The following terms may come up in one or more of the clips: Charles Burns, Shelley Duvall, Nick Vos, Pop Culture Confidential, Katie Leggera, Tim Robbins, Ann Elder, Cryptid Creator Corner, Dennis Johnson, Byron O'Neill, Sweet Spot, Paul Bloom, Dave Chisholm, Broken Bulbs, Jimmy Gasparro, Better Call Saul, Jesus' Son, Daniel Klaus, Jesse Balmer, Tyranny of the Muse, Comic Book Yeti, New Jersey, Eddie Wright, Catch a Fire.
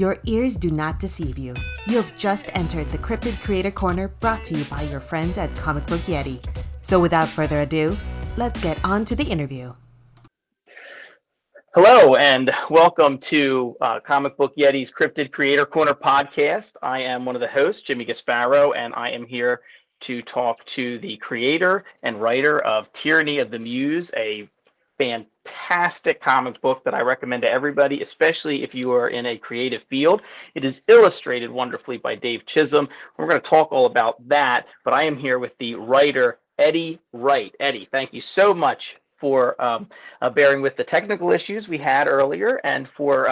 Your ears do not deceive you. You have just entered the Cryptid Creator Corner, brought to you by your friends at Comic Book Yeti. So without further ado, let's get on to the interview. Hello and welcome to Comic Book Yeti's Cryptid Creator Corner podcast. I am one of the hosts, Jimmy Gasparro, and I am here to talk to the creator and writer of Tyranny of the Muse, a fantastic comic book that I recommend to everybody, especially if you are in a creative field. It is illustrated wonderfully by Dave Chisholm. We're going to talk all about that, but I am here with the writer, Eddie Wright. Eddie, thank you so much for bearing with the technical issues we had earlier and for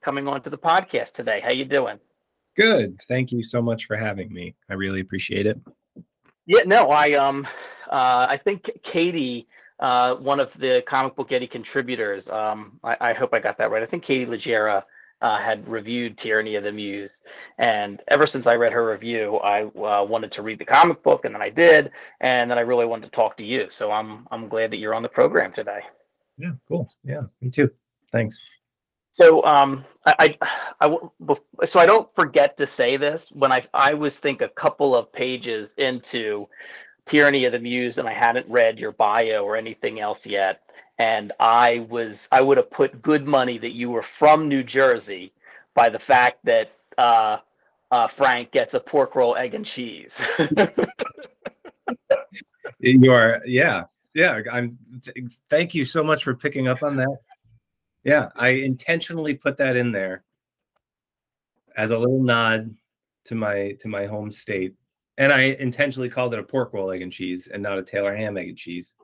coming on to the podcast today. How you doing? Good. Thank you so much for having me. I really appreciate it. Yeah, no, I think Katie, one of the Comic Book Yeti contributors, I hope I got that right. I think Katie Leggera had reviewed Tyranny of the Muse, and ever since I read her review, I wanted to read the comic book, and then I did, and then I really wanted to talk to you. So I'm glad that you're on the program today. Yeah, cool. Yeah, me too. Thanks. So I don't forget to say this. When I was think a couple of pages into Tyranny of the Muse, and I hadn't read your bio or anything else yet, and I would have put good money that you were from New Jersey by the fact that Frank gets a pork roll, egg, and cheese. You are, yeah. Thank you so much for picking up on that. Yeah, I intentionally put that in there as a little nod to my home state, and I intentionally called it a pork roll, egg, and cheese, and not a Taylor ham, egg, and cheese,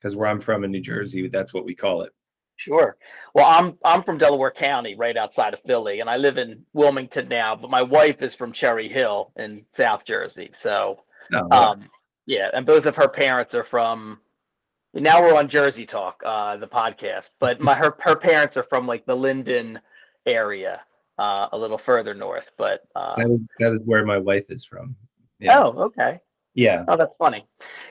because where I'm from in New Jersey, that's what we call it. Sure. Well, I'm from Delaware County, right outside of Philly, and I live in Wilmington now. But my wife is from Cherry Hill in South Jersey, so yeah, and both of her parents are from. Now we're on Jersey Talk, the podcast, but her parents are from like the Linden area, a little further north. But that is where my wife is from. Yeah. Oh, okay. Yeah. Oh, that's funny.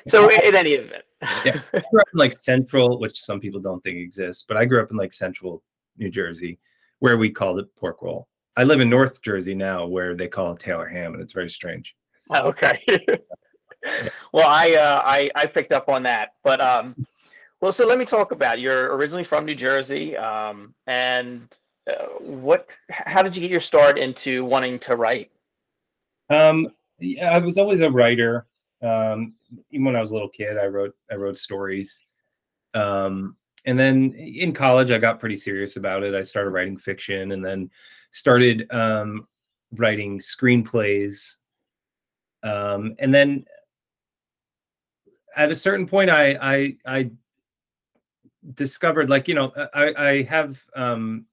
So in any event, yeah, I grew up in like central, which some people don't think exists, but I grew up in like central New Jersey, where we called it pork roll. I live in North Jersey now, where they call it Taylor ham, and it's very strange. Oh, okay. Well, I picked up on that, but well, so let me talk about it. You're originally from New Jersey, and how did you get your start into wanting to write? Yeah, I was always a writer. Even when I was a little kid, I wrote stories, and then in college I got pretty serious about it. I started writing fiction, and then started writing screenplays, and then. At a certain point, I discovered, like, you know, I have, you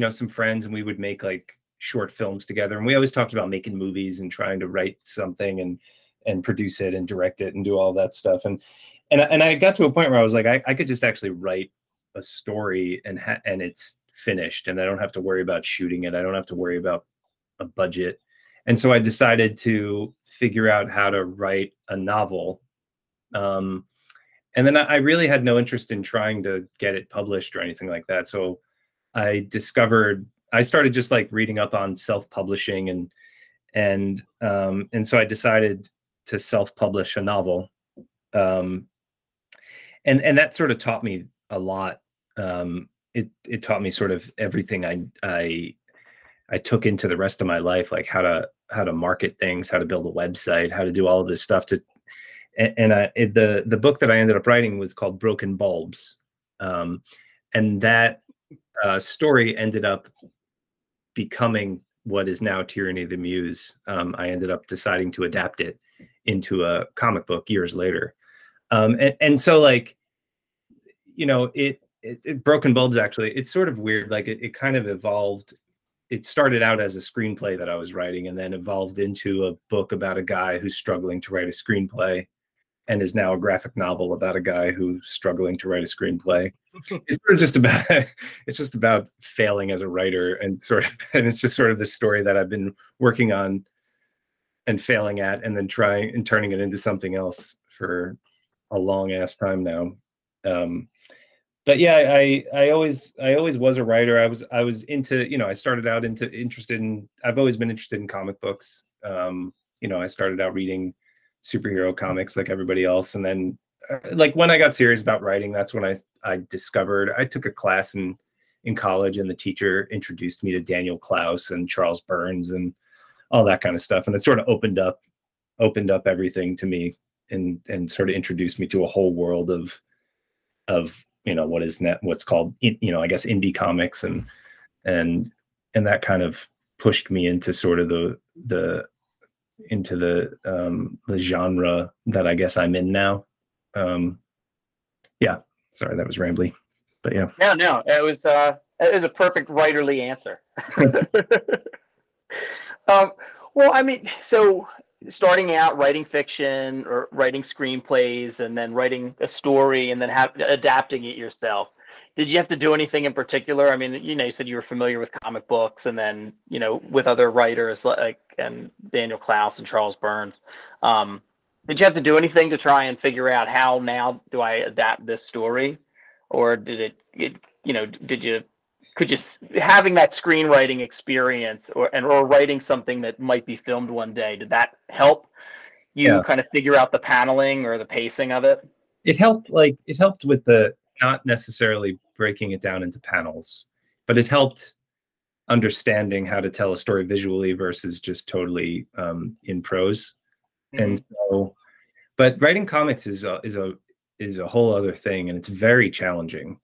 know, some friends, and we would make like short films together. And we always talked about making movies and trying to write something and produce it and direct it and do all that stuff. And I got to a point where I was like, I could just actually write a story and it's finished, and I don't have to worry about shooting it. I don't have to worry about a budget. And so I decided to figure out how to write a novel. And then I really had no interest in trying to get it published or anything like that. So I started just like reading up on self-publishing and so I decided to self-publish a novel. And that sort of taught me a lot. It taught me sort of everything I took into the rest of my life, like how to market things, how to build a website, how to do all of this stuff to. And the book that I ended up writing was called Broken Bulbs. And that story ended up becoming what is now Tyranny of the Muse. I ended up deciding to adapt it into a comic book years later. And so, like, you know, it Broken Bulbs, actually, it's sort of weird. Like it kind of evolved. It started out as a screenplay that I was writing, and then evolved into a book about a guy who's struggling to write a screenplay. And is now a graphic novel about a guy who's struggling to write a screenplay. It's sort of just about failing as a writer, and it's just sort of the story that I've been working on and failing at, and then trying and turning it into something else for a long ass time now. But yeah, I always was a writer. I was into, you know, I started out interested in, I've always been interested in comic books. You know, I started out reading superhero comics like everybody else, and then like when I got serious about writing, that's when I discovered, I took a class in college, and the teacher introduced me to Daniel Klaus and Charles Burns and all that kind of stuff, and it sort of opened up everything to me, and sort of introduced me to a whole world of you know, what's called, you know, I guess indie comics, and that kind of pushed me into sort of the genre that I guess I'm in now. Yeah, sorry, that was rambly, but yeah. No, it was a perfect writerly answer. Well, I mean, so starting out writing fiction or writing screenplays and then writing a story and then adapting it yourself, did you have to do anything in particular? I mean, you know, you said you were familiar with comic books and then, you know, with other writers like Daniel Klaus and Charles Burns. Did you have to do anything to try and figure out how now do I adapt this story? Or could you having that screenwriting experience or writing something that might be filmed one day, did that help you kind of figure out the paneling or the pacing of it? It helped, like it helped with the, not necessarily breaking it down into panels, but it helped understanding how to tell a story visually versus just totally in prose. Mm-hmm. And so, but writing comics is a whole other thing, and it's very challenging.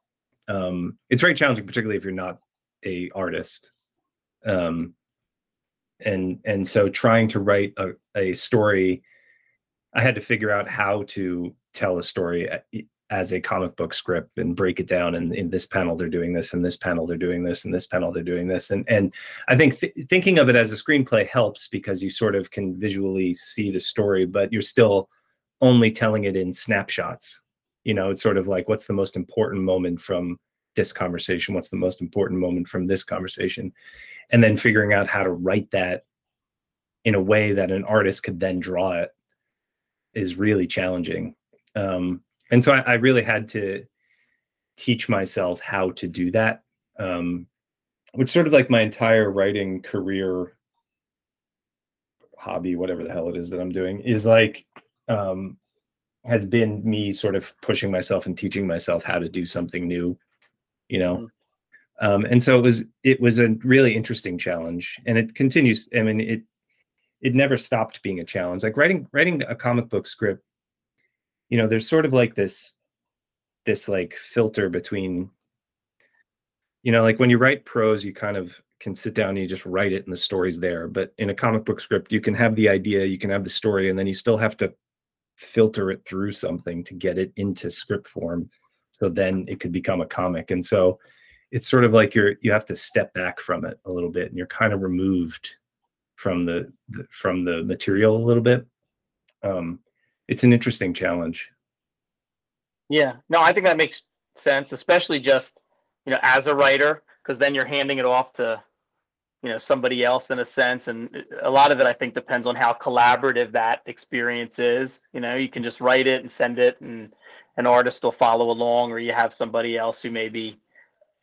It's very challenging, particularly if you're not an artist. And so trying to write a story, I had to figure out how to tell a story as a comic book script and break it down. And in this panel, they're doing this, and this panel, they're doing this, and this panel, they're doing this. And I think thinking of it as a screenplay helps, because you sort of can visually see the story, but you're still only telling it in snapshots. You know, it's sort of like, what's the most important moment from this conversation? What's the most important moment from this conversation? And then figuring out how to write that in a way that an artist could then draw it is really challenging. And so I really had to teach myself how to do that, which sort of like my entire writing career, hobby, whatever the hell it is that I'm doing, is like, has been me sort of pushing myself and teaching myself how to do something new, you know? And so it was a really interesting challenge, and it continues. I mean, it never stopped being a challenge. Like writing a comic book script, you know, there's sort of like this like filter between, you know, like when you write prose, you kind of can sit down and you just write it and the story's there. But in a comic book script, you can have the idea, you can have the story, and then you still have to filter it through something to get it into script form, so then it could become a comic. And so it's sort of like you have to step back from it a little bit, and you're kind of removed from the material a little bit. It's an interesting challenge. Yeah, no, I think that makes sense, especially just, you know, as a writer, because then you're handing it off to, you know, somebody else in a sense. And a lot of it, I think, depends on how collaborative that experience is. You know, you can just write it and send it, and an artist will follow along, or you have somebody else who maybe,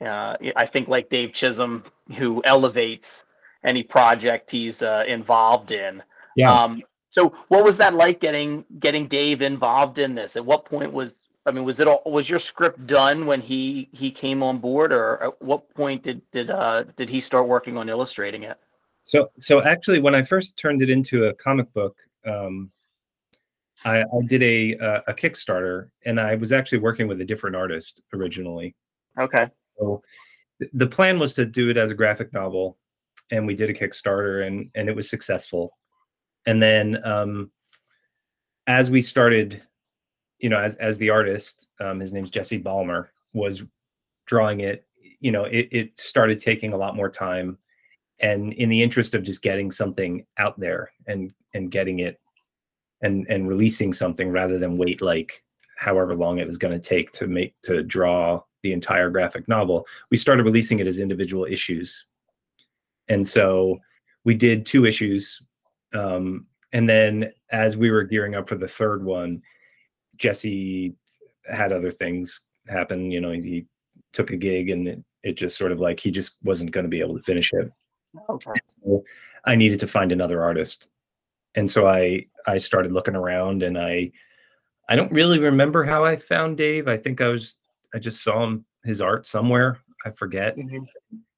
I think like Dave Chisholm, who elevates any project he's involved in. Yeah. So what was that like getting Dave involved in this? At what point was your script done when he came on board, or at what point did he start working on illustrating it? So actually, when I first turned it into a comic book, I did a Kickstarter, and I was actually working with a different artist originally. Okay. So the plan was to do it as a graphic novel, and we did a Kickstarter, and it was successful. And then as we started, you know, as the artist, his name's Jesse Balmer, was drawing it, you know, it started taking a lot more time. And in the interest of just getting something out there and getting it and releasing something, rather than wait like however long it was going to take to draw the entire graphic novel, we started releasing it as individual issues. And so we did 2 issues. And then as we were gearing up for the third one, Jesse had other things happened. You know, he took a gig and it just sort of like, he just wasn't going to be able to finish it. Okay. So I needed to find another artist. And so I started looking around, and I don't really remember how I found Dave. I think I just saw him, his art somewhere. I forget. Mm-hmm.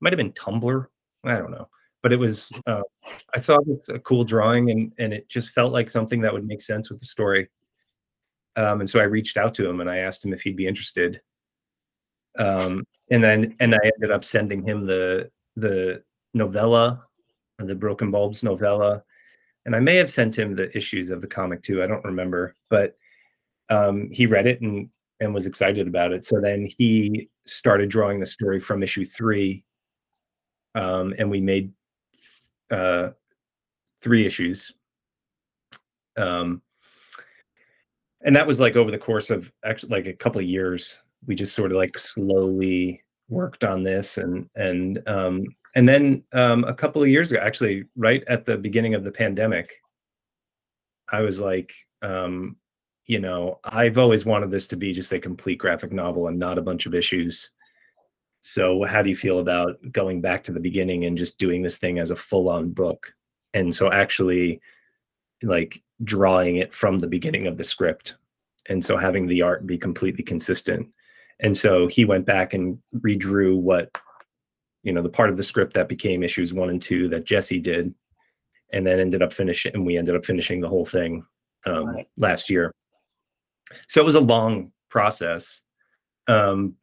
Might've been Tumblr. I don't know. But it was, I saw this, a cool drawing, and it just felt like something that would make sense with the story. And so I reached out to him and I asked him if he'd be interested. And I ended up sending him the novella, the Broken Bulbs novella. And I may have sent him the issues of the comic too. I don't remember, but he read it and was excited about it. So then he started drawing the story from issue 3. And we made 3 issues. And that was like over the course of actually like a couple of years. We just sort of like slowly worked on this, and then a couple of years ago, actually right at the beginning of the pandemic, I was like, you know, I've always wanted this to be just a complete graphic novel and not a bunch of issues. So how do you feel about going back to the beginning and just doing this thing as a full-on book? And so actually like drawing it from the beginning of the script. And so having the art be completely consistent. And so he went back and redrew what, you know, the part of the script that became issues 1 and 2 that Jesse did, and then ended up finishing, and we ended up finishing the whole thing right. last year. So it was a long process. And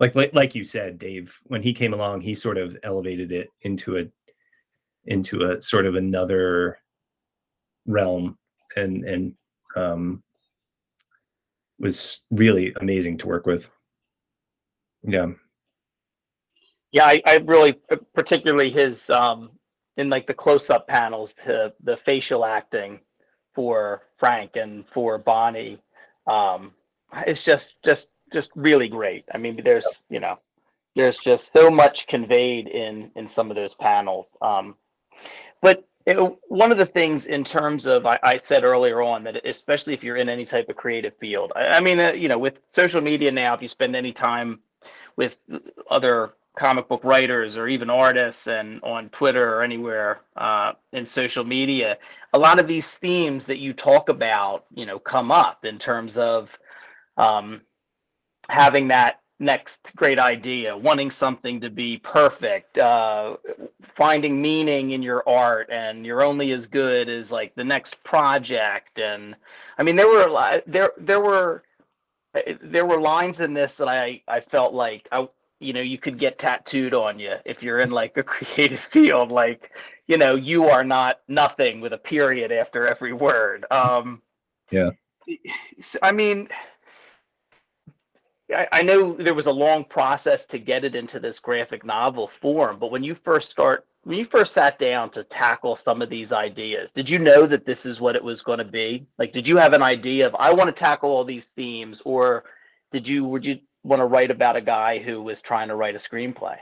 like you said, Dave, when he came along, he sort of elevated it into a sort of another realm, and was really amazing to work with. Yeah, I really, particularly his in like the close-up panels, to the facial acting for Frank and for Bonnie, it's just really great. I mean, there's, you know, there's just so much conveyed in some of those panels. But one of the things in terms of, I said earlier on that, especially if you're in any type of creative field, I mean, you know, with social media now, if you spend any time with other comic book writers or even artists, and on Twitter or anywhere in social media, a lot of these themes that you talk about, you know, come up in terms of having that next great idea, wanting something to be perfect, finding meaning in your art, and you're only as good as like the next project. And I mean, there were lines in this that I felt like you know, you could get tattooed on you if you're in like a creative field, like, you know, you are not nothing with a period after every word. Yeah. I mean, I know there was a long process to get it into this graphic novel form, but when you first sat down to tackle some of these ideas, did you know that this is what it was going to be? Like, did you have an idea of, I want to tackle all these themes, or would you want to write about a guy who was trying to write a screenplay?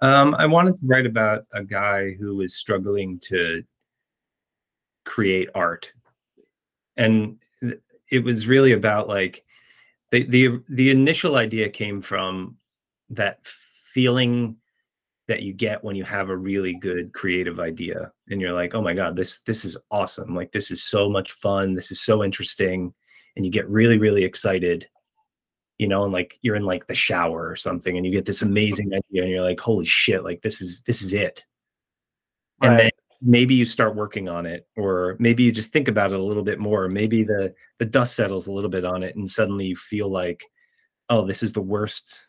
I wanted to write about a guy who was struggling to create art. And it was really about like, the initial idea came from that feeling that you get when you have a really good creative idea and you're like, oh my God, this is awesome. Like, this is so much fun. This is so interesting. And you get really, really excited, you know, and like you're in like the shower or something and you get this amazing idea and you're like, holy shit, like this is it. Right. And then maybe you start working on it, or maybe you just think about it a little bit more. Maybe the dust settles a little bit on it and suddenly you feel like, oh, this is the worst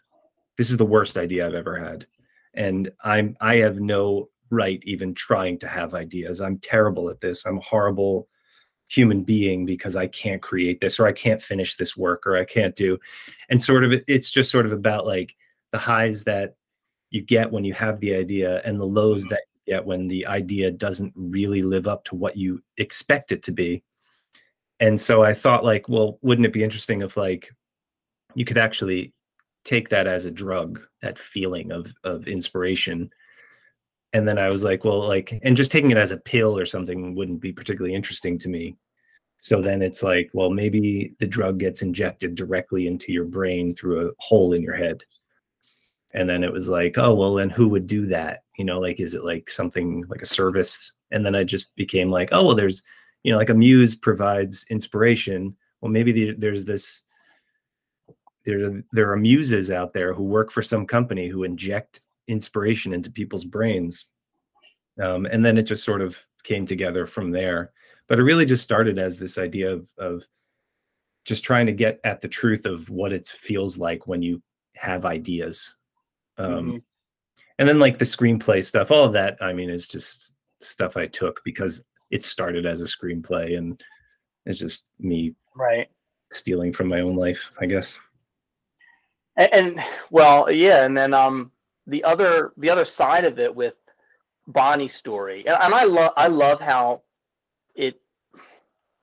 idea I've ever had. And I have no right even trying to have ideas. I'm terrible at this. I'm a horrible human being because I can't create this, or I can't finish this work, or I can't do. And sort of, it's just sort of about like the highs that you get when you have the idea and the lows that yet when the idea doesn't really live up to what you expect it to be. And so I thought like, well, wouldn't it be interesting if like you could actually take that as a drug, that feeling of inspiration. And then I was like, well, like, and just taking it as a pill or something wouldn't be particularly interesting to me. So then it's like, well, maybe the drug gets injected directly into your brain through a hole in your head. And then it was like, oh, well, then who would do that? You know, like, is it like something like a service? And then I just became like, oh, well, there's, you know, like a muse provides inspiration. Well, maybe there are muses out there who work for some company who inject inspiration into people's brains. And then it just sort of came together from there. But it really just started as this idea of just trying to get at the truth of what it feels like when you have ideas. And then like the screenplay stuff, all of that, I mean, is just stuff I took because it started as a screenplay and it's just me stealing from my own life, I guess. And well, yeah. And then the other side of it with Bonnie's story, and I love how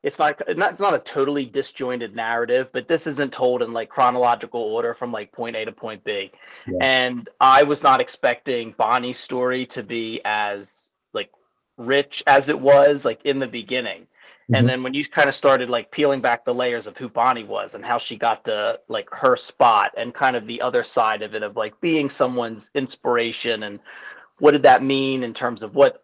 it's not a totally disjointed narrative, but this isn't told in like chronological order from like point A to point B. Yeah. And I was not expecting Bonnie's story to be as like rich as it was like in the beginning. Mm-hmm. And then when you kind of started like peeling back the layers of who Bonnie was and how she got to like her spot and kind of the other side of it of like being someone's inspiration and what did that mean in terms of what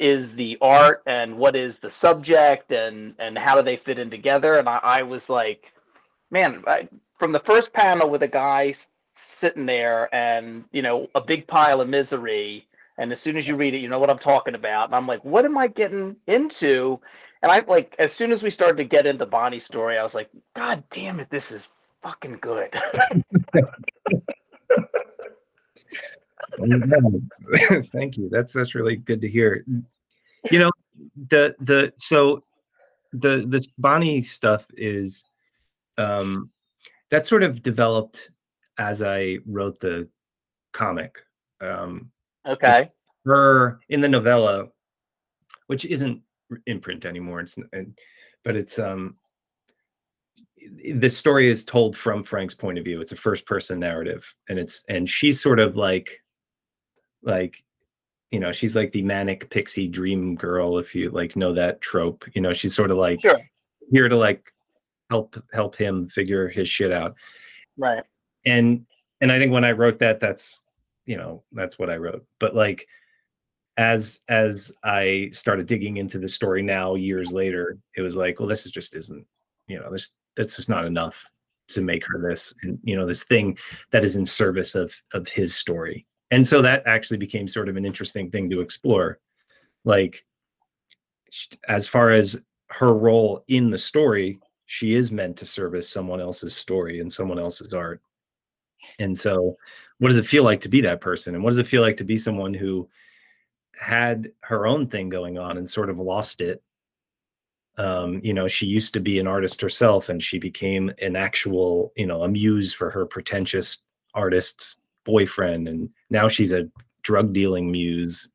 is the art and what is the subject and how do they fit in together? And I was like, man, from the first panel with a guy sitting there and, you know, a big pile of misery. And as soon as you read it, you know what I'm talking about. And I'm like, what am I getting into? And I like, as soon as we started to get into Bonnie's story, I was like, God damn it, this is fucking good. Thank you. That's really good to hear. You know, the Bonnie stuff is that sort of developed as I wrote the comic. Okay. Her in the novella, which isn't in print anymore. But the story is told from Frank's point of view. It's a first person narrative, and she's sort of like, you know, she's like the manic pixie dream girl, if you like know that trope. You know, she's sort of like here to like help him figure his shit out, right? And I think when I wrote that, that's, you know, that's what I wrote. But like as I started digging into the story now years later, it was like, well, this is just isn't, you know, this that's just not enough to make her this, and you know, this thing that is in service of his story. And so that actually became sort of an interesting thing to explore. Like, as far as her role in the story, she is meant to service someone else's story and someone else's art. And so what does it feel like to be that person? And what does it feel like to be someone who had her own thing going on and sort of lost it? You know, she used to be an artist herself, and she became an actual, you know, a muse for her pretentious artist's boyfriend, and now she's a drug dealing muse,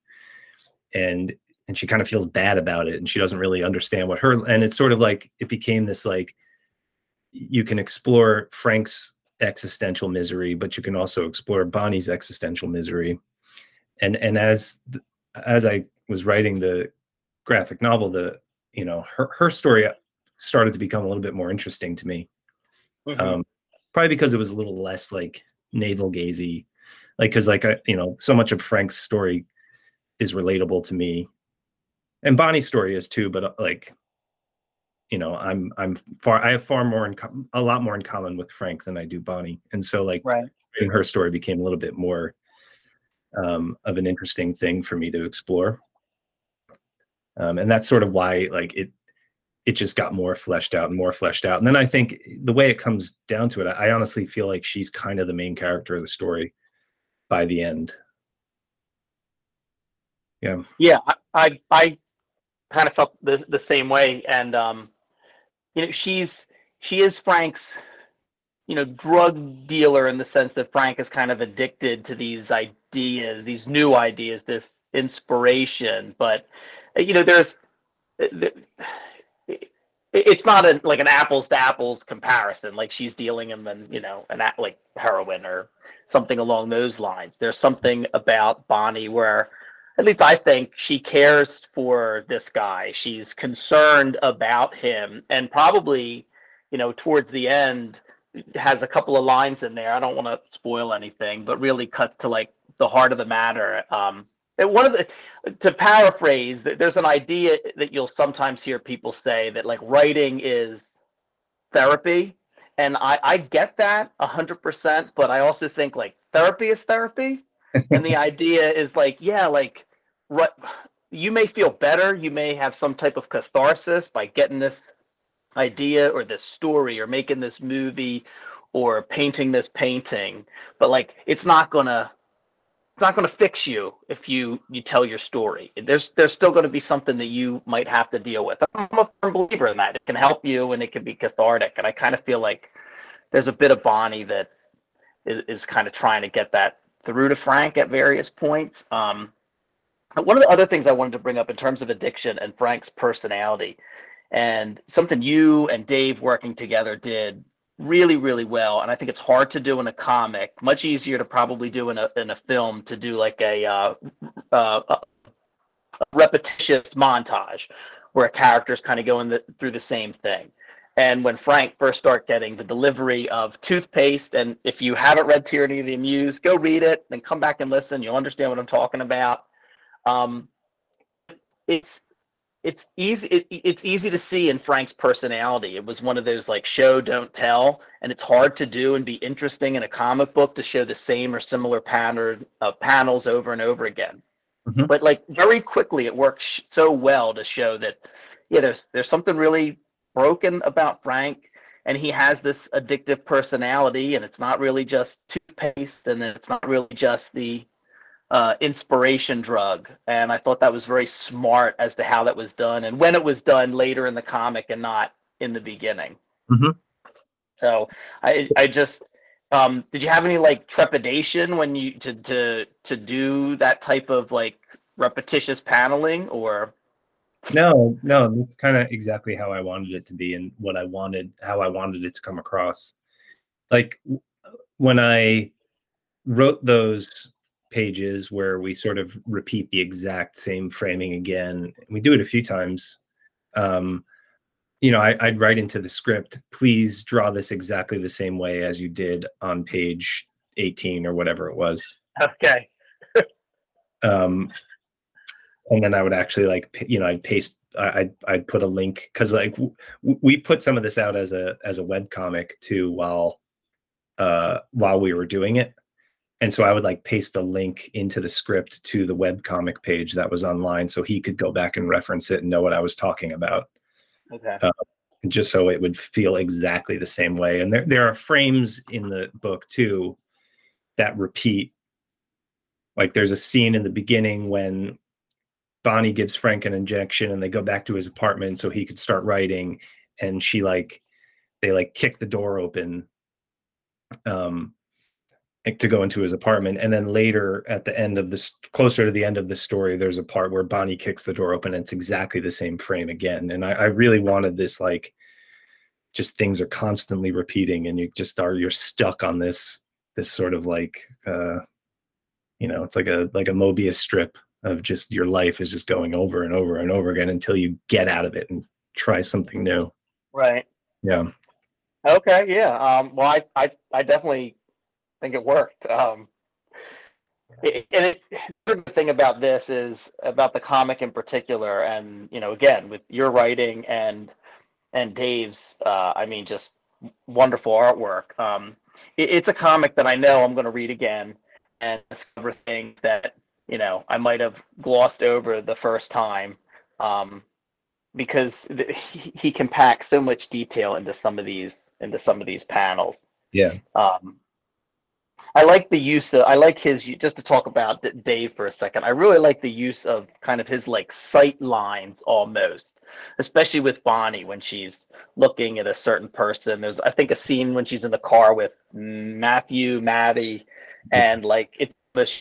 and she kind of feels bad about it, and she doesn't really understand what her, and it's sort of like it became this like, you can explore Frank's existential misery, but you can also explore Bonnie's existential misery. And as I was writing the graphic novel, the, you know, her story started to become a little bit more interesting to me. Mm-hmm. Probably because it was a little less like navel-gazy, like, because like you know, so much of Frank's story is relatable to me, and Bonnie's story is too, but like, you know, I have a lot more in common with Frank than I do Bonnie, and so like her story became a little bit more of an interesting thing for me to explore, and that's sort of why like it just got more fleshed out. And then I think the way it comes down to it, I honestly feel like she's kind of the main character of the story by the end. Yeah. Yeah. I kind of felt the same way. And, you know, she is Frank's, you know, drug dealer, in the sense that Frank is kind of addicted to these ideas, these new ideas, this inspiration. But, you know, it's not like an apples to apples comparison. Like, she's dealing him in, you know, like heroin or something along those lines. There's something about Bonnie where at least I think, she cares for this guy. She's concerned about him, and probably, you know, towards the end has a couple of lines in there. I don't want to spoil anything, but really cuts to like the heart of the matter. And one of the, to paraphrase, there's an idea that you'll sometimes hear people say that like writing is therapy. And I get that 100%, but I also think like therapy is therapy. And the idea is like, yeah, like you may feel better. You may have some type of catharsis by getting this idea or this story or making this movie or painting this painting. But like, it's not going to fix you if you tell your story. There's still going to be something that you might have to deal with. I'm a firm believer in that. It can help you and it can be cathartic. And I kind of feel like there's a bit of Bonnie that is kind of trying to get that through to Frank at various points. One of the other things I wanted to bring up in terms of addiction and Frank's personality, and something you and Dave working together did really, really well, and I think it's hard to do in a comic. Much easier to probably do in a film, to do like a repetitious montage where a character's kind of going through the same thing. And when Frank first started getting the delivery of toothpaste, and if you haven't read Tyranny of the Muse, go read it, then come back and listen. You'll understand what I'm talking about. It's easy to see in Frank's personality. It was one of those like show, don't tell, and it's hard to do and be interesting in a comic book to show the same or similar pattern of panels over and over again. Mm-hmm. But like very quickly, it works so well to show that, yeah, there's something really broken about Frank, and he has this addictive personality, and it's not really just toothpaste, and it's not really just the inspiration drug. And I thought that was very smart as to how that was done and when it was done later in the comic and not in the beginning. Mm-hmm. So I just did you have any like trepidation when you to do that type of like repetitious paneling? Or no, that's kind of exactly how I wanted it to be and what I wanted, how I wanted it to come across. Like when I wrote those pages where we sort of repeat the exact same framing again, we do it a few times, you know, I'd write into the script, please draw this exactly the same way as you did on page 18 or whatever it was. Okay. And then I would actually, like, you know, I'd put a link, because like we put some of this out as a web comic too while we were doing it. And so I would like paste a link into the script to the webcomic page that was online, so he could go back and reference it and know what I was talking about. Okay. Just so it would feel exactly the same way. And there are frames in the book too that repeat. Like there's a scene in the beginning when Bonnie gives Frank an injection and they go back to his apartment so he could start writing. And they kick the door open. To go into his apartment. And then later at the end of this, closer to the end of the story, there's a part where Bonnie kicks the door open and it's exactly the same frame again. And I really wanted this, like, just things are constantly repeating and you're stuck on this sort of like, you know, it's like a Mobius strip of just your life is just going over and over and over again until you get out of it and try something new. Right. Yeah. Okay. Yeah. Well, I definitely think it worked. And it's the thing about this is about the comic in particular, and you know, again, with your writing and Dave's, I mean, just wonderful artwork. It's a comic that I know I'm going to read again and discover things that, you know, I might have glossed over the first time, because he can pack so much detail into some of these panels. Yeah. Just to talk about Dave for a second, I really like the use of kind of his like sight lines almost, especially with Bonnie when she's looking at a certain person. There's, I think, a scene when she's in the car with Matthew, Maddie, and like it's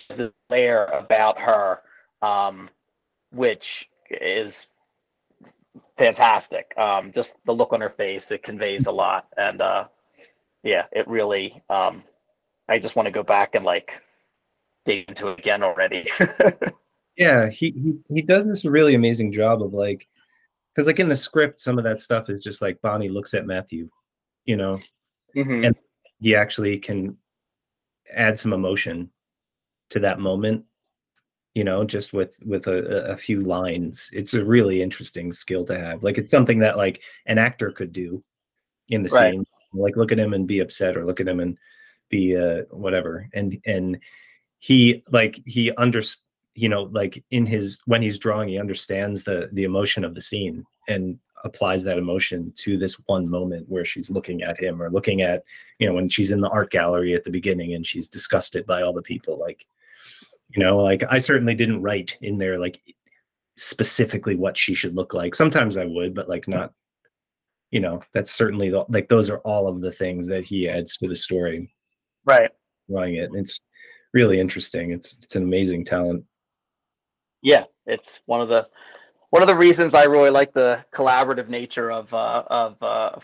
the layer about her, which is fantastic. Just the look on her face, it conveys a lot. And yeah, it really... I just want to go back and like dig into it again already. Yeah, he does this really amazing job of like, because like in the script, some of that stuff is just like Bonnie looks at Matthew, you know, mm-hmm. and he actually can add some emotion to that moment, you know, just with a few lines. It's a really interesting skill to have. Like it's something that like an actor could do in the right. scene, like look at him and be upset, or look at him and be whatever. And he understands, you know, like in his, when he's drawing, he understands the emotion of the scene and applies that emotion to this one moment where she's looking at him, or looking at, you know, when she's in the art gallery at the beginning and she's disgusted by all the people. Like, you know, like I certainly didn't write in there like specifically what she should look like. Sometimes I would, but like not, you know, that's certainly the, like those are all of the things that he adds to the story. Right. Drawing it. It's really interesting. It's an amazing talent. Yeah, it's one of the reasons I really like the collaborative nature of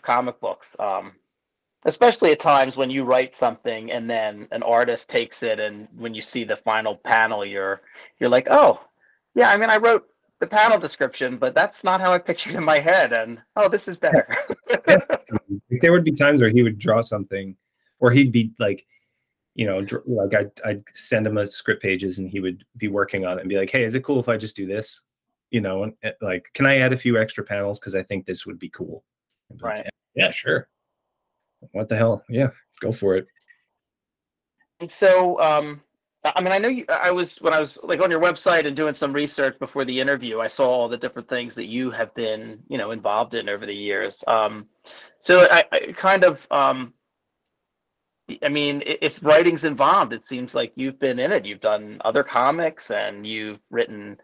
comic books, especially at times when you write something and then an artist takes it, and when you see the final panel, you're like, oh, yeah, I mean, I wrote the panel description, but that's not how I pictured it in my head, and oh, this is better. There would be times where he would draw something, or he'd be like, you know, like I'd send him a script pages and he would be working on it and be like, hey, is it cool if I just do this? You know, and like, can I add a few extra panels? Because I think this would be cool. Be right. Like, yeah, sure. What the hell? Yeah, go for it. And so, I mean, I know when I was like on your website and doing some research before the interview, I saw all the different things that you have been, you know, involved in over the years. So I kind of, I mean, if writing's involved, it seems like you've been in it. You've done other comics, and you've written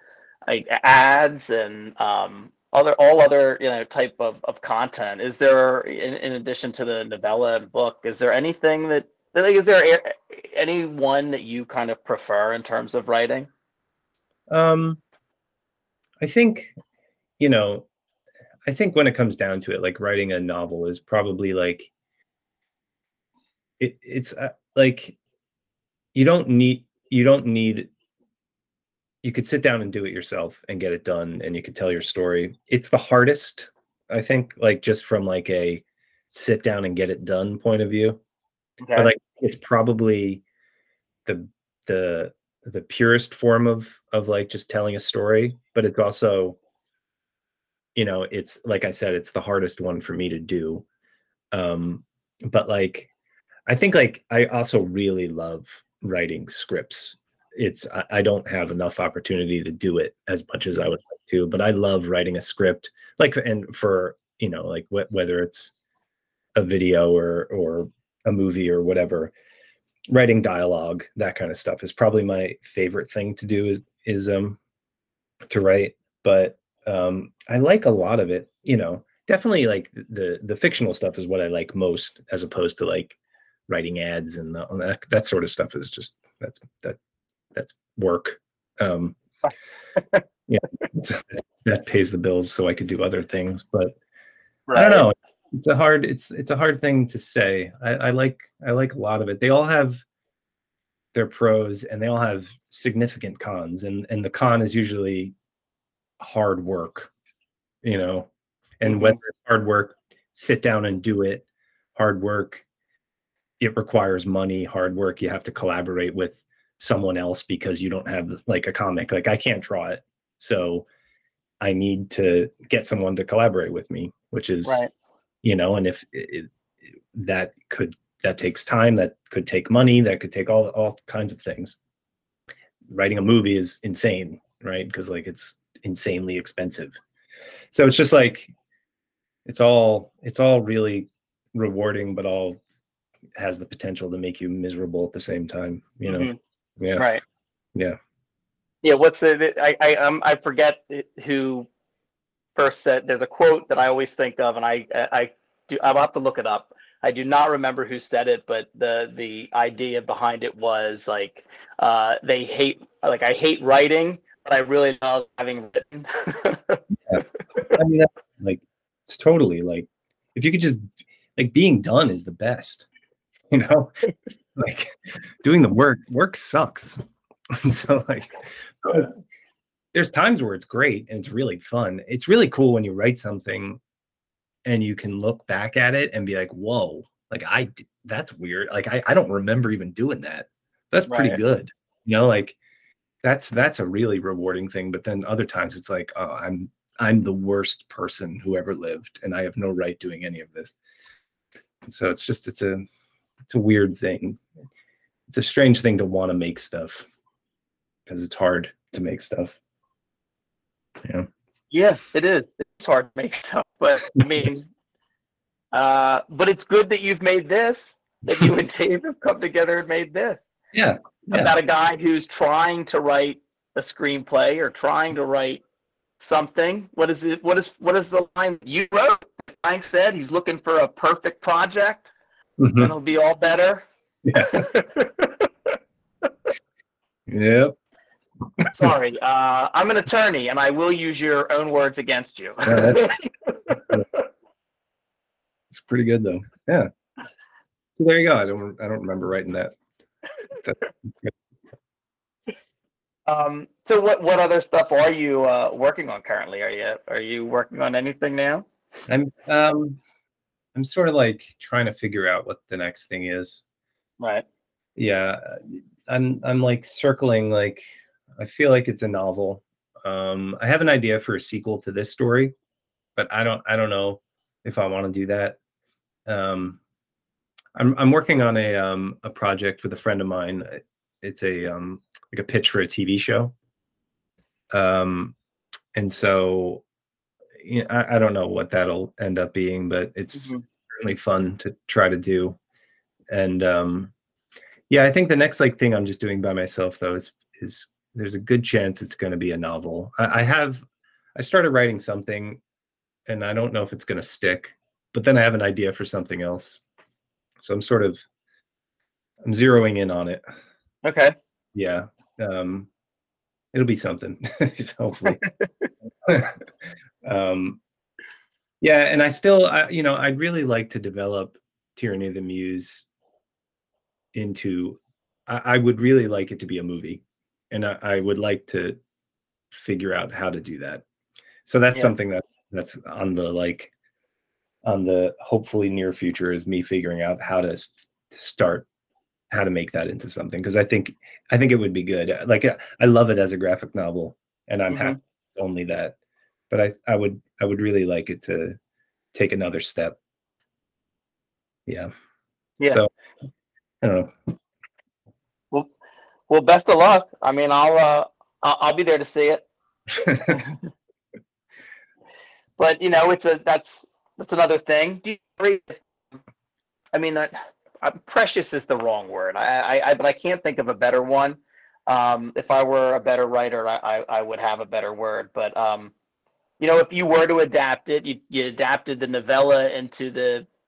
like ads and all other you know type of content. Is there, in addition to the novella and book, is there anything that like, is there any one that you kind of prefer in terms of writing? I think, you know, I think when it comes down to it, like writing a novel is probably like. It's like you don't need you could sit down and do it yourself and get it done, and you could tell your story. It's the hardest, I think, like just from like a sit down and get it done point of view. Okay. But like it's probably the purest form of like just telling a story, but it's also, you know, it's like I said, it's the hardest one for me to do. But like I think like I also really love writing scripts. It's I don't have enough opportunity to do it as much as I would like to, but I love writing a script. Like, and for, you know, like whether it's a video or a movie or whatever, writing dialogue, that kind of stuff is probably my favorite thing to do is to write. But I like a lot of it, you know. Definitely like the fictional stuff is what I like most, as opposed to like writing ads and that sort of stuff is just that's work. Yeah, that pays the bills, so I could do other things. But right. I don't know. It's a hard thing to say. I like a lot of it. They all have their pros and they all have significant cons, and the con is usually hard work, you know. And whether it's hard work, sit down and do it, hard work. It requires money, hard work. You have to collaborate with someone else because you don't have like a comic. Like I can't draw it, so I need to get someone to collaborate with me, which is, right. you know, and if that takes time, that could take money, that could take all kinds of things. Writing a movie is insane, right? Because like it's insanely expensive. So it's just like, it's all really rewarding, but all has the potential to make you miserable at the same time, you know. Mm-hmm. Yeah, right. Yeah What's the I forget who first said, there's a quote that I always think of, and I'll have to look it up. I do not remember who said it, but the idea behind it was like I hate writing, but I really love having written. Yeah. I mean, like it's totally like, if you could just like, being done is the best. You know, like doing the work sucks. So like, there's times where it's great and it's really fun. It's really cool when you write something and you can look back at it and be like, whoa, like that's weird. Like I don't remember even doing that. That's pretty good. You know, like that's a really rewarding thing. But then other times it's like, oh, I'm the worst person who ever lived and I have no right doing any of this. And so it's just, it's a weird thing. It's a strange thing to want to make stuff because it's hard to make stuff. Yeah. Yeah, it is. It's hard to make stuff, but I mean, but it's good that you've made this, that you and Dave have come together and made this. Yeah. About a guy who's trying to write a screenplay or trying to write something. What is it? What is the line you wrote? Frank said he's looking for a perfect project and it'll be all better. Yeah. Yep. Sorry, I'm an attorney and I will use your own words against you. It's pretty good though. Yeah. So there you go. I don't remember writing that. So what other stuff are you working on currently? Are you working on anything now? I'm sort of like trying to figure out what the next thing is. Right. Yeah. I'm like circling, like I feel like it's a novel. I have an idea for a sequel to this story, but I don't know if I want to do that. I'm working on a project with a friend of mine. It's a like a pitch for a TV show. And so you know, I don't know what that'll end up being, but it's certainly fun to try to do. And yeah, I think the next like thing I'm just doing by myself though is there's a good chance it's going to be a novel. I started writing something and I don't know if it's going to stick, but then I have an idea for something else. So I'm sort of, I'm zeroing in on it. Okay. Yeah. It'll be something, hopefully. Yeah. And I still, you know, I'd really like to develop Tyranny of the Muse into, I would really like it to be a movie. And I would like to figure out how to do that. So that's something that's on the like, on the hopefully near future is me figuring out how to start, how to make that into something. Cause I think it would be good. Like I love it as a graphic novel and I'm happy with only that, but I would really like it to take another step. Yeah. Yeah. So I don't know. Well, best of luck. I mean, I'll be there to see it, but you know, that's another thing. Do you agree? I mean, precious is the wrong word. But I can't think of a better one. If I were a better writer, I would have a better word. But you know, if you were to adapt it, you adapted the novella into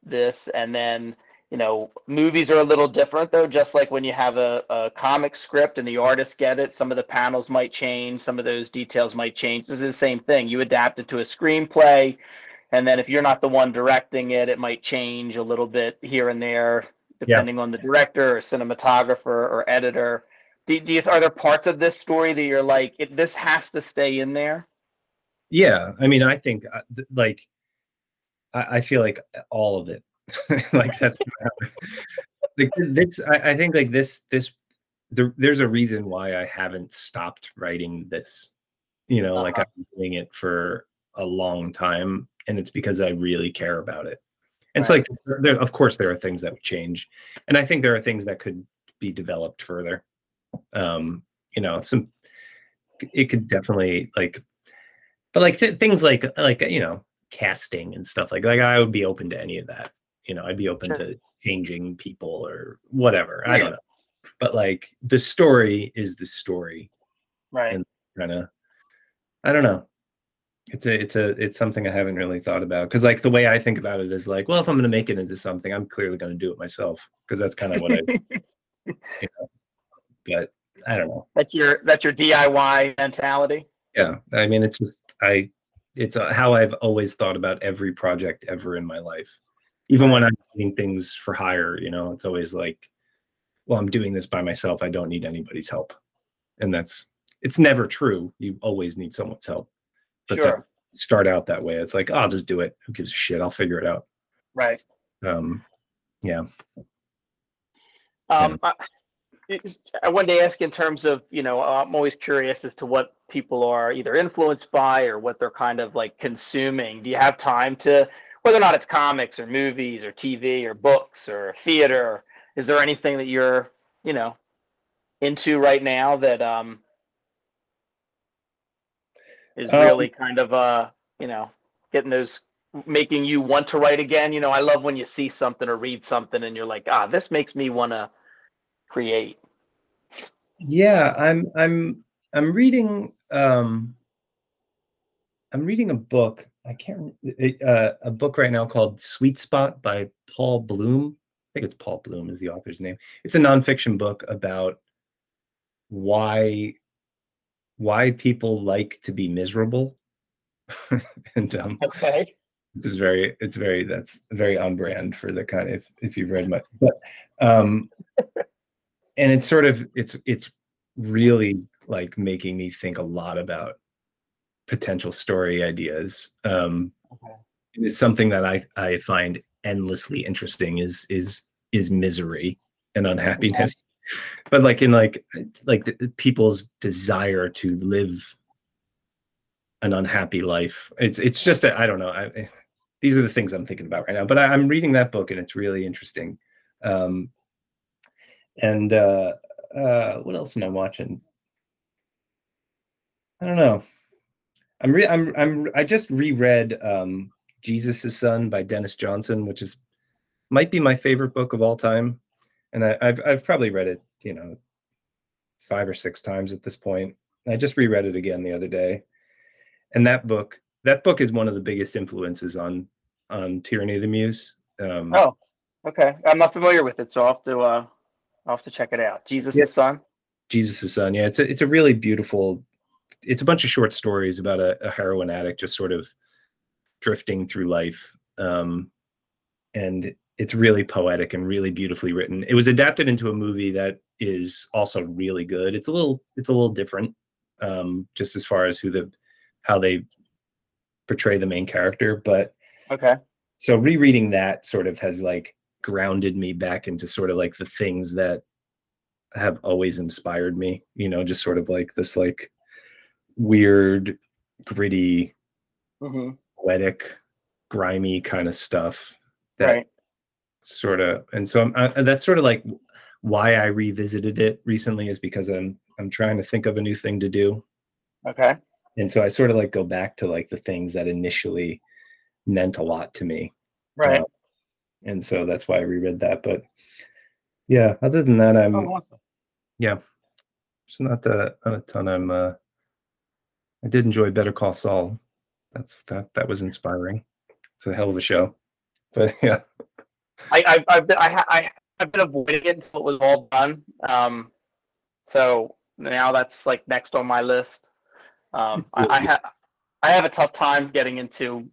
this, and then you know, movies are a little different though. Just like when you have a comic script and the artists get it, some of the panels might change, some of those details might change. This is the same thing. You adapt it to a screenplay. And then if you're not the one directing it, it might change a little bit here and there, depending on the director or cinematographer or editor. Are there parts of this story that you're like, this has to stay in there? Yeah. I mean, I think like, I feel like all of it. Like that's like this. I think like this. There's a reason why I haven't stopped writing this. You know, like I've been doing it for a long time, and it's because I really care about it. And it's so like, of course, there are things that would change, and I think there are things that could be developed further. You know, it could definitely like, but like things like you know, casting and stuff like I would be open to any of that. You know, I'd be open to changing people or whatever. Yeah. I don't know. But like the story is the story. Right. And kind of, I don't know. It's something I haven't really thought about. Cause like the way I think about it is like, well, if I'm going to make it into something, I'm clearly going to do it myself. Cause that's kind of what I do. You know? But I don't know. That's your DIY mentality. Yeah. I mean, it's just, it's how I've always thought about every project ever in my life. Even when I'm doing things for hire, you know, it's always like, well, I'm doing this by myself. I don't need anybody's help. And that's it's never true. You always need someone's help. But sure. Start out that way. It's like, I'll just do it. Who gives a shit? I'll figure it out. Right. Yeah. I wanted to ask in terms of, you know, I'm always curious as to what people are either influenced by or what they're kind of like consuming. Do you have time to, whether or not it's comics or movies or TV or books or theater, is there anything that you're, you know, into right now that is really kind of, you know, getting those, making you want to write again? You know, I love when you see something or read something and you're like, ah, this makes me want to create. Yeah, I'm reading a book. I can't a book right now called Sweet Spot by Paul Bloom. I think it's Paul Bloom is the author's name. It's a nonfiction book about why people like to be miserable. And okay. This is very on brand for the kind of, if you've read much. But and it's sort of it's really like making me think a lot about potential story ideas. Okay. It's something that I find endlessly interesting is misery and unhappiness. Okay. But like in like the people's desire to live an unhappy life. It's just that, I don't know. These are the things I'm thinking about right now. But I'm reading that book and it's really interesting. What else am I watching? I don't know. I just reread Jesus' Son by Dennis Johnson, which might be my favorite book of all time. And I've probably read it, you know, 5 or 6 times at this point. I just reread it again the other day. And that book is one of the biggest influences on Tyranny of the Muse. Oh, okay. I'm not familiar with it, so I'll have to check it out. Jesus' Son. Yeah, it's a really beautiful. It's a bunch of short stories about a heroin addict just sort of drifting through life, and it's really poetic and really beautifully written. It was adapted into a movie that is also really good. It's a little different, just as far as how they portray the main character. But okay, so rereading that sort of has like grounded me back into sort of like the things that have always inspired me. You know, just sort of like this like weird, gritty, poetic, grimy kind of stuff. That right. Sort of, and so that's sort of like why I revisited it recently, is because I'm trying to think of a new thing to do. Okay. And so I sort of like go back to like the things that initially meant a lot to me. Right. And so that's why I reread that. But yeah, other than that, I'm awesome. Yeah, it's not a ton. I did enjoy Better Call Saul. That was inspiring. It's a hell of a show. But yeah, I've been avoiding it until it was all done. So now that's like next on my list. I have a tough time getting into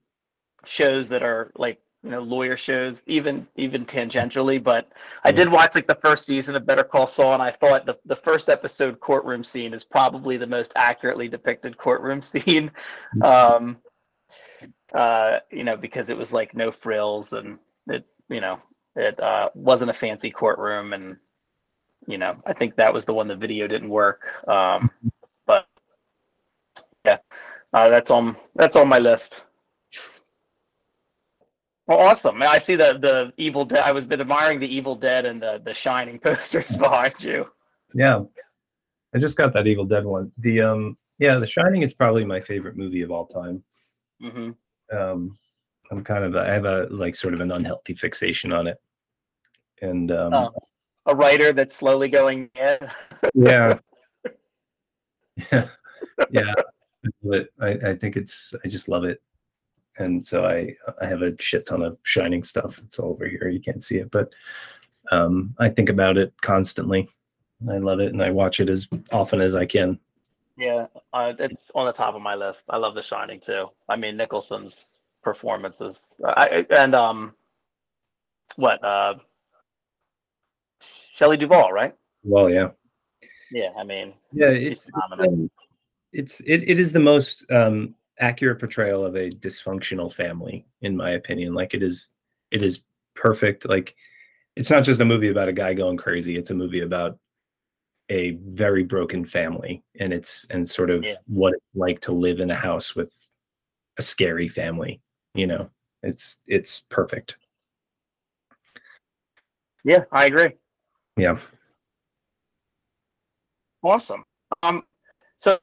shows that are like, you know, lawyer shows, even tangentially. But I did watch like the first season of Better Call Saul, and I thought the first episode courtroom scene is probably the most accurately depicted courtroom scene. You know, because it was like no frills, and it, you know, it wasn't a fancy courtroom, and you know, I think that was the one the video didn't work. But yeah, that's on my list. Well, awesome. I see the Evil Dead. I was been admiring the Evil Dead and the Shining posters behind you. Yeah, I just got that Evil Dead one. The yeah, The Shining is probably my favorite movie of all time. Mm-hmm. I have a like sort of an unhealthy fixation on it, and a writer that's slowly going in. yeah but I think I just love it, and so I have a shit ton of Shining stuff. It's all over here, you can't see it, but I think about it constantly. I love it, and I watch it as often as I can. Yeah, it's on the top of my list. I love The Shining too. I mean, Nicholson's performances, Shelley Duvall, right? Well, yeah. Yeah, I mean, yeah, it's phenomenal. it is the most accurate portrayal of a dysfunctional family, in my opinion. Like it is perfect. Like it's not just a movie about a guy going crazy. It's a movie about a very broken family, and sort of what it's like to live in a house with a scary family. You know, it's perfect. Yeah, I agree. Yeah. Awesome. So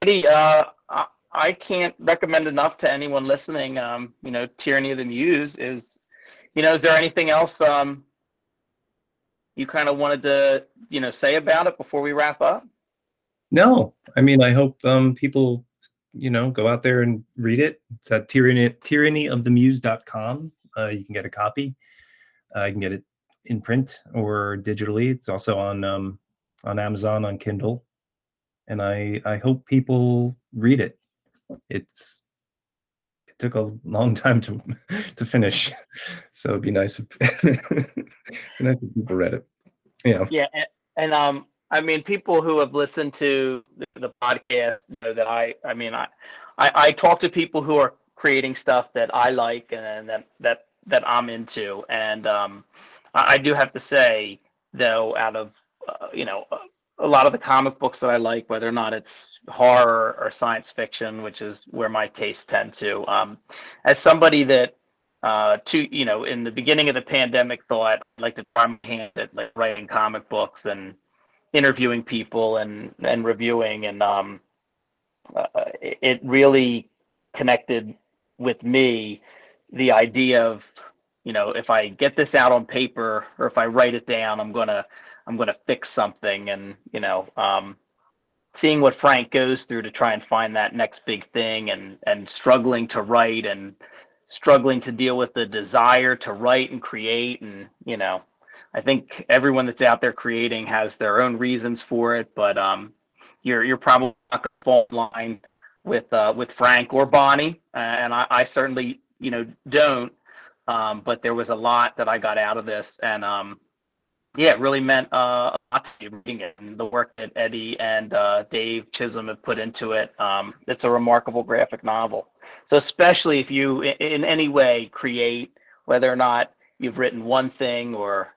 Eddie, I can't recommend enough to anyone listening. You know, Tyranny of the Muse is, you know, is there anything else you kind of wanted to, you know, say about it before we wrap up? No, I mean, I hope people, you know, go out there and read it. It's at tyrannyofthemuse.com. You can get a copy. You can get it in print or digitally. It's also on Amazon, on Kindle. And I hope people read it. It took a long time to finish, so it'd be nice if people read it. Yeah. Yeah, and I mean, people who have listened to the podcast know that I talk to people who are creating stuff that I like and that I'm into, and I do have to say though, out of you know, a lot of the comic books that I like, whether or not it's horror or science fiction, which is where my tastes tend to, as somebody that, you know, in the beginning of the pandemic thought I'd like to try my hand at like writing comic books and interviewing people and reviewing. And it really connected with me, the idea of, you know, if I get this out on paper or if I write it down, I'm going to fix something. And, you know, seeing what Frank goes through to try and find that next big thing and struggling to write and struggling to deal with the desire to write and create. And, you know, I think everyone that's out there creating has their own reasons for it, but you're probably not going to fall in line with Frank or Bonnie. And I certainly, you know, don't, but there was a lot that I got out of this. And, yeah, it really meant a lot to you reading it, and the work that Eddie and Dave Chisholm have put into it. It's a remarkable graphic novel. So especially if you in any way create, whether or not you've written one thing or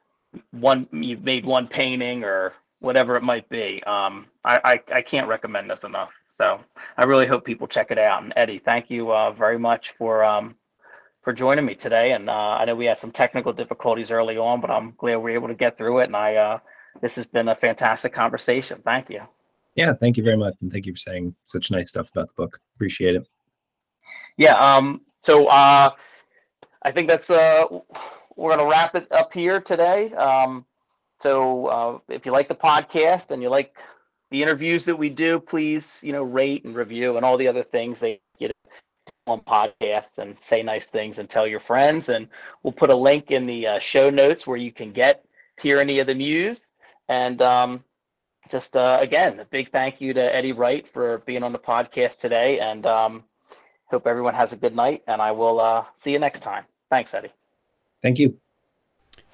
you've made one painting or whatever it might be, I can't recommend this enough. So I really hope people check it out. And Eddie, thank you very much for joining me today. And I know we had some technical difficulties early on, but I'm glad we were able to get through it. And this has been a fantastic conversation. Thank you. Yeah, thank you very much. And thank you for saying such nice stuff about the book. Appreciate it. Yeah, so I think that's, we're gonna wrap it up here today. So if you like the podcast and you like the interviews that we do, please, you know, rate and review and all the other things they get on podcasts, and say nice things and tell your friends. And we'll put a link in the show notes where you can get Tyranny of the Muse. And just again, a big thank you to Eddie Wright for being on the podcast today. And hope everyone has a good night, and I will see you next time. Thanks, Eddie. Thank you.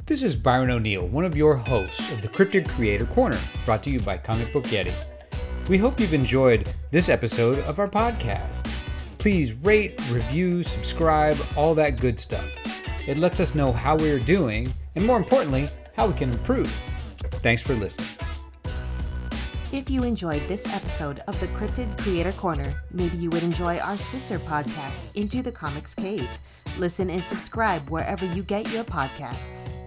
This is Byron O'Neill, one of your hosts of the Cryptid Creator Corner, brought to you by Comic Book Yeti. We hope you've enjoyed this episode of our podcast. Please rate, review, subscribe, all that good stuff. It lets us know how we're doing, and more importantly, how we can improve. Thanks for listening. If you enjoyed this episode of the Cryptid Creator Corner, maybe you would enjoy our sister podcast, Into the Comics Cave. Listen and subscribe wherever you get your podcasts.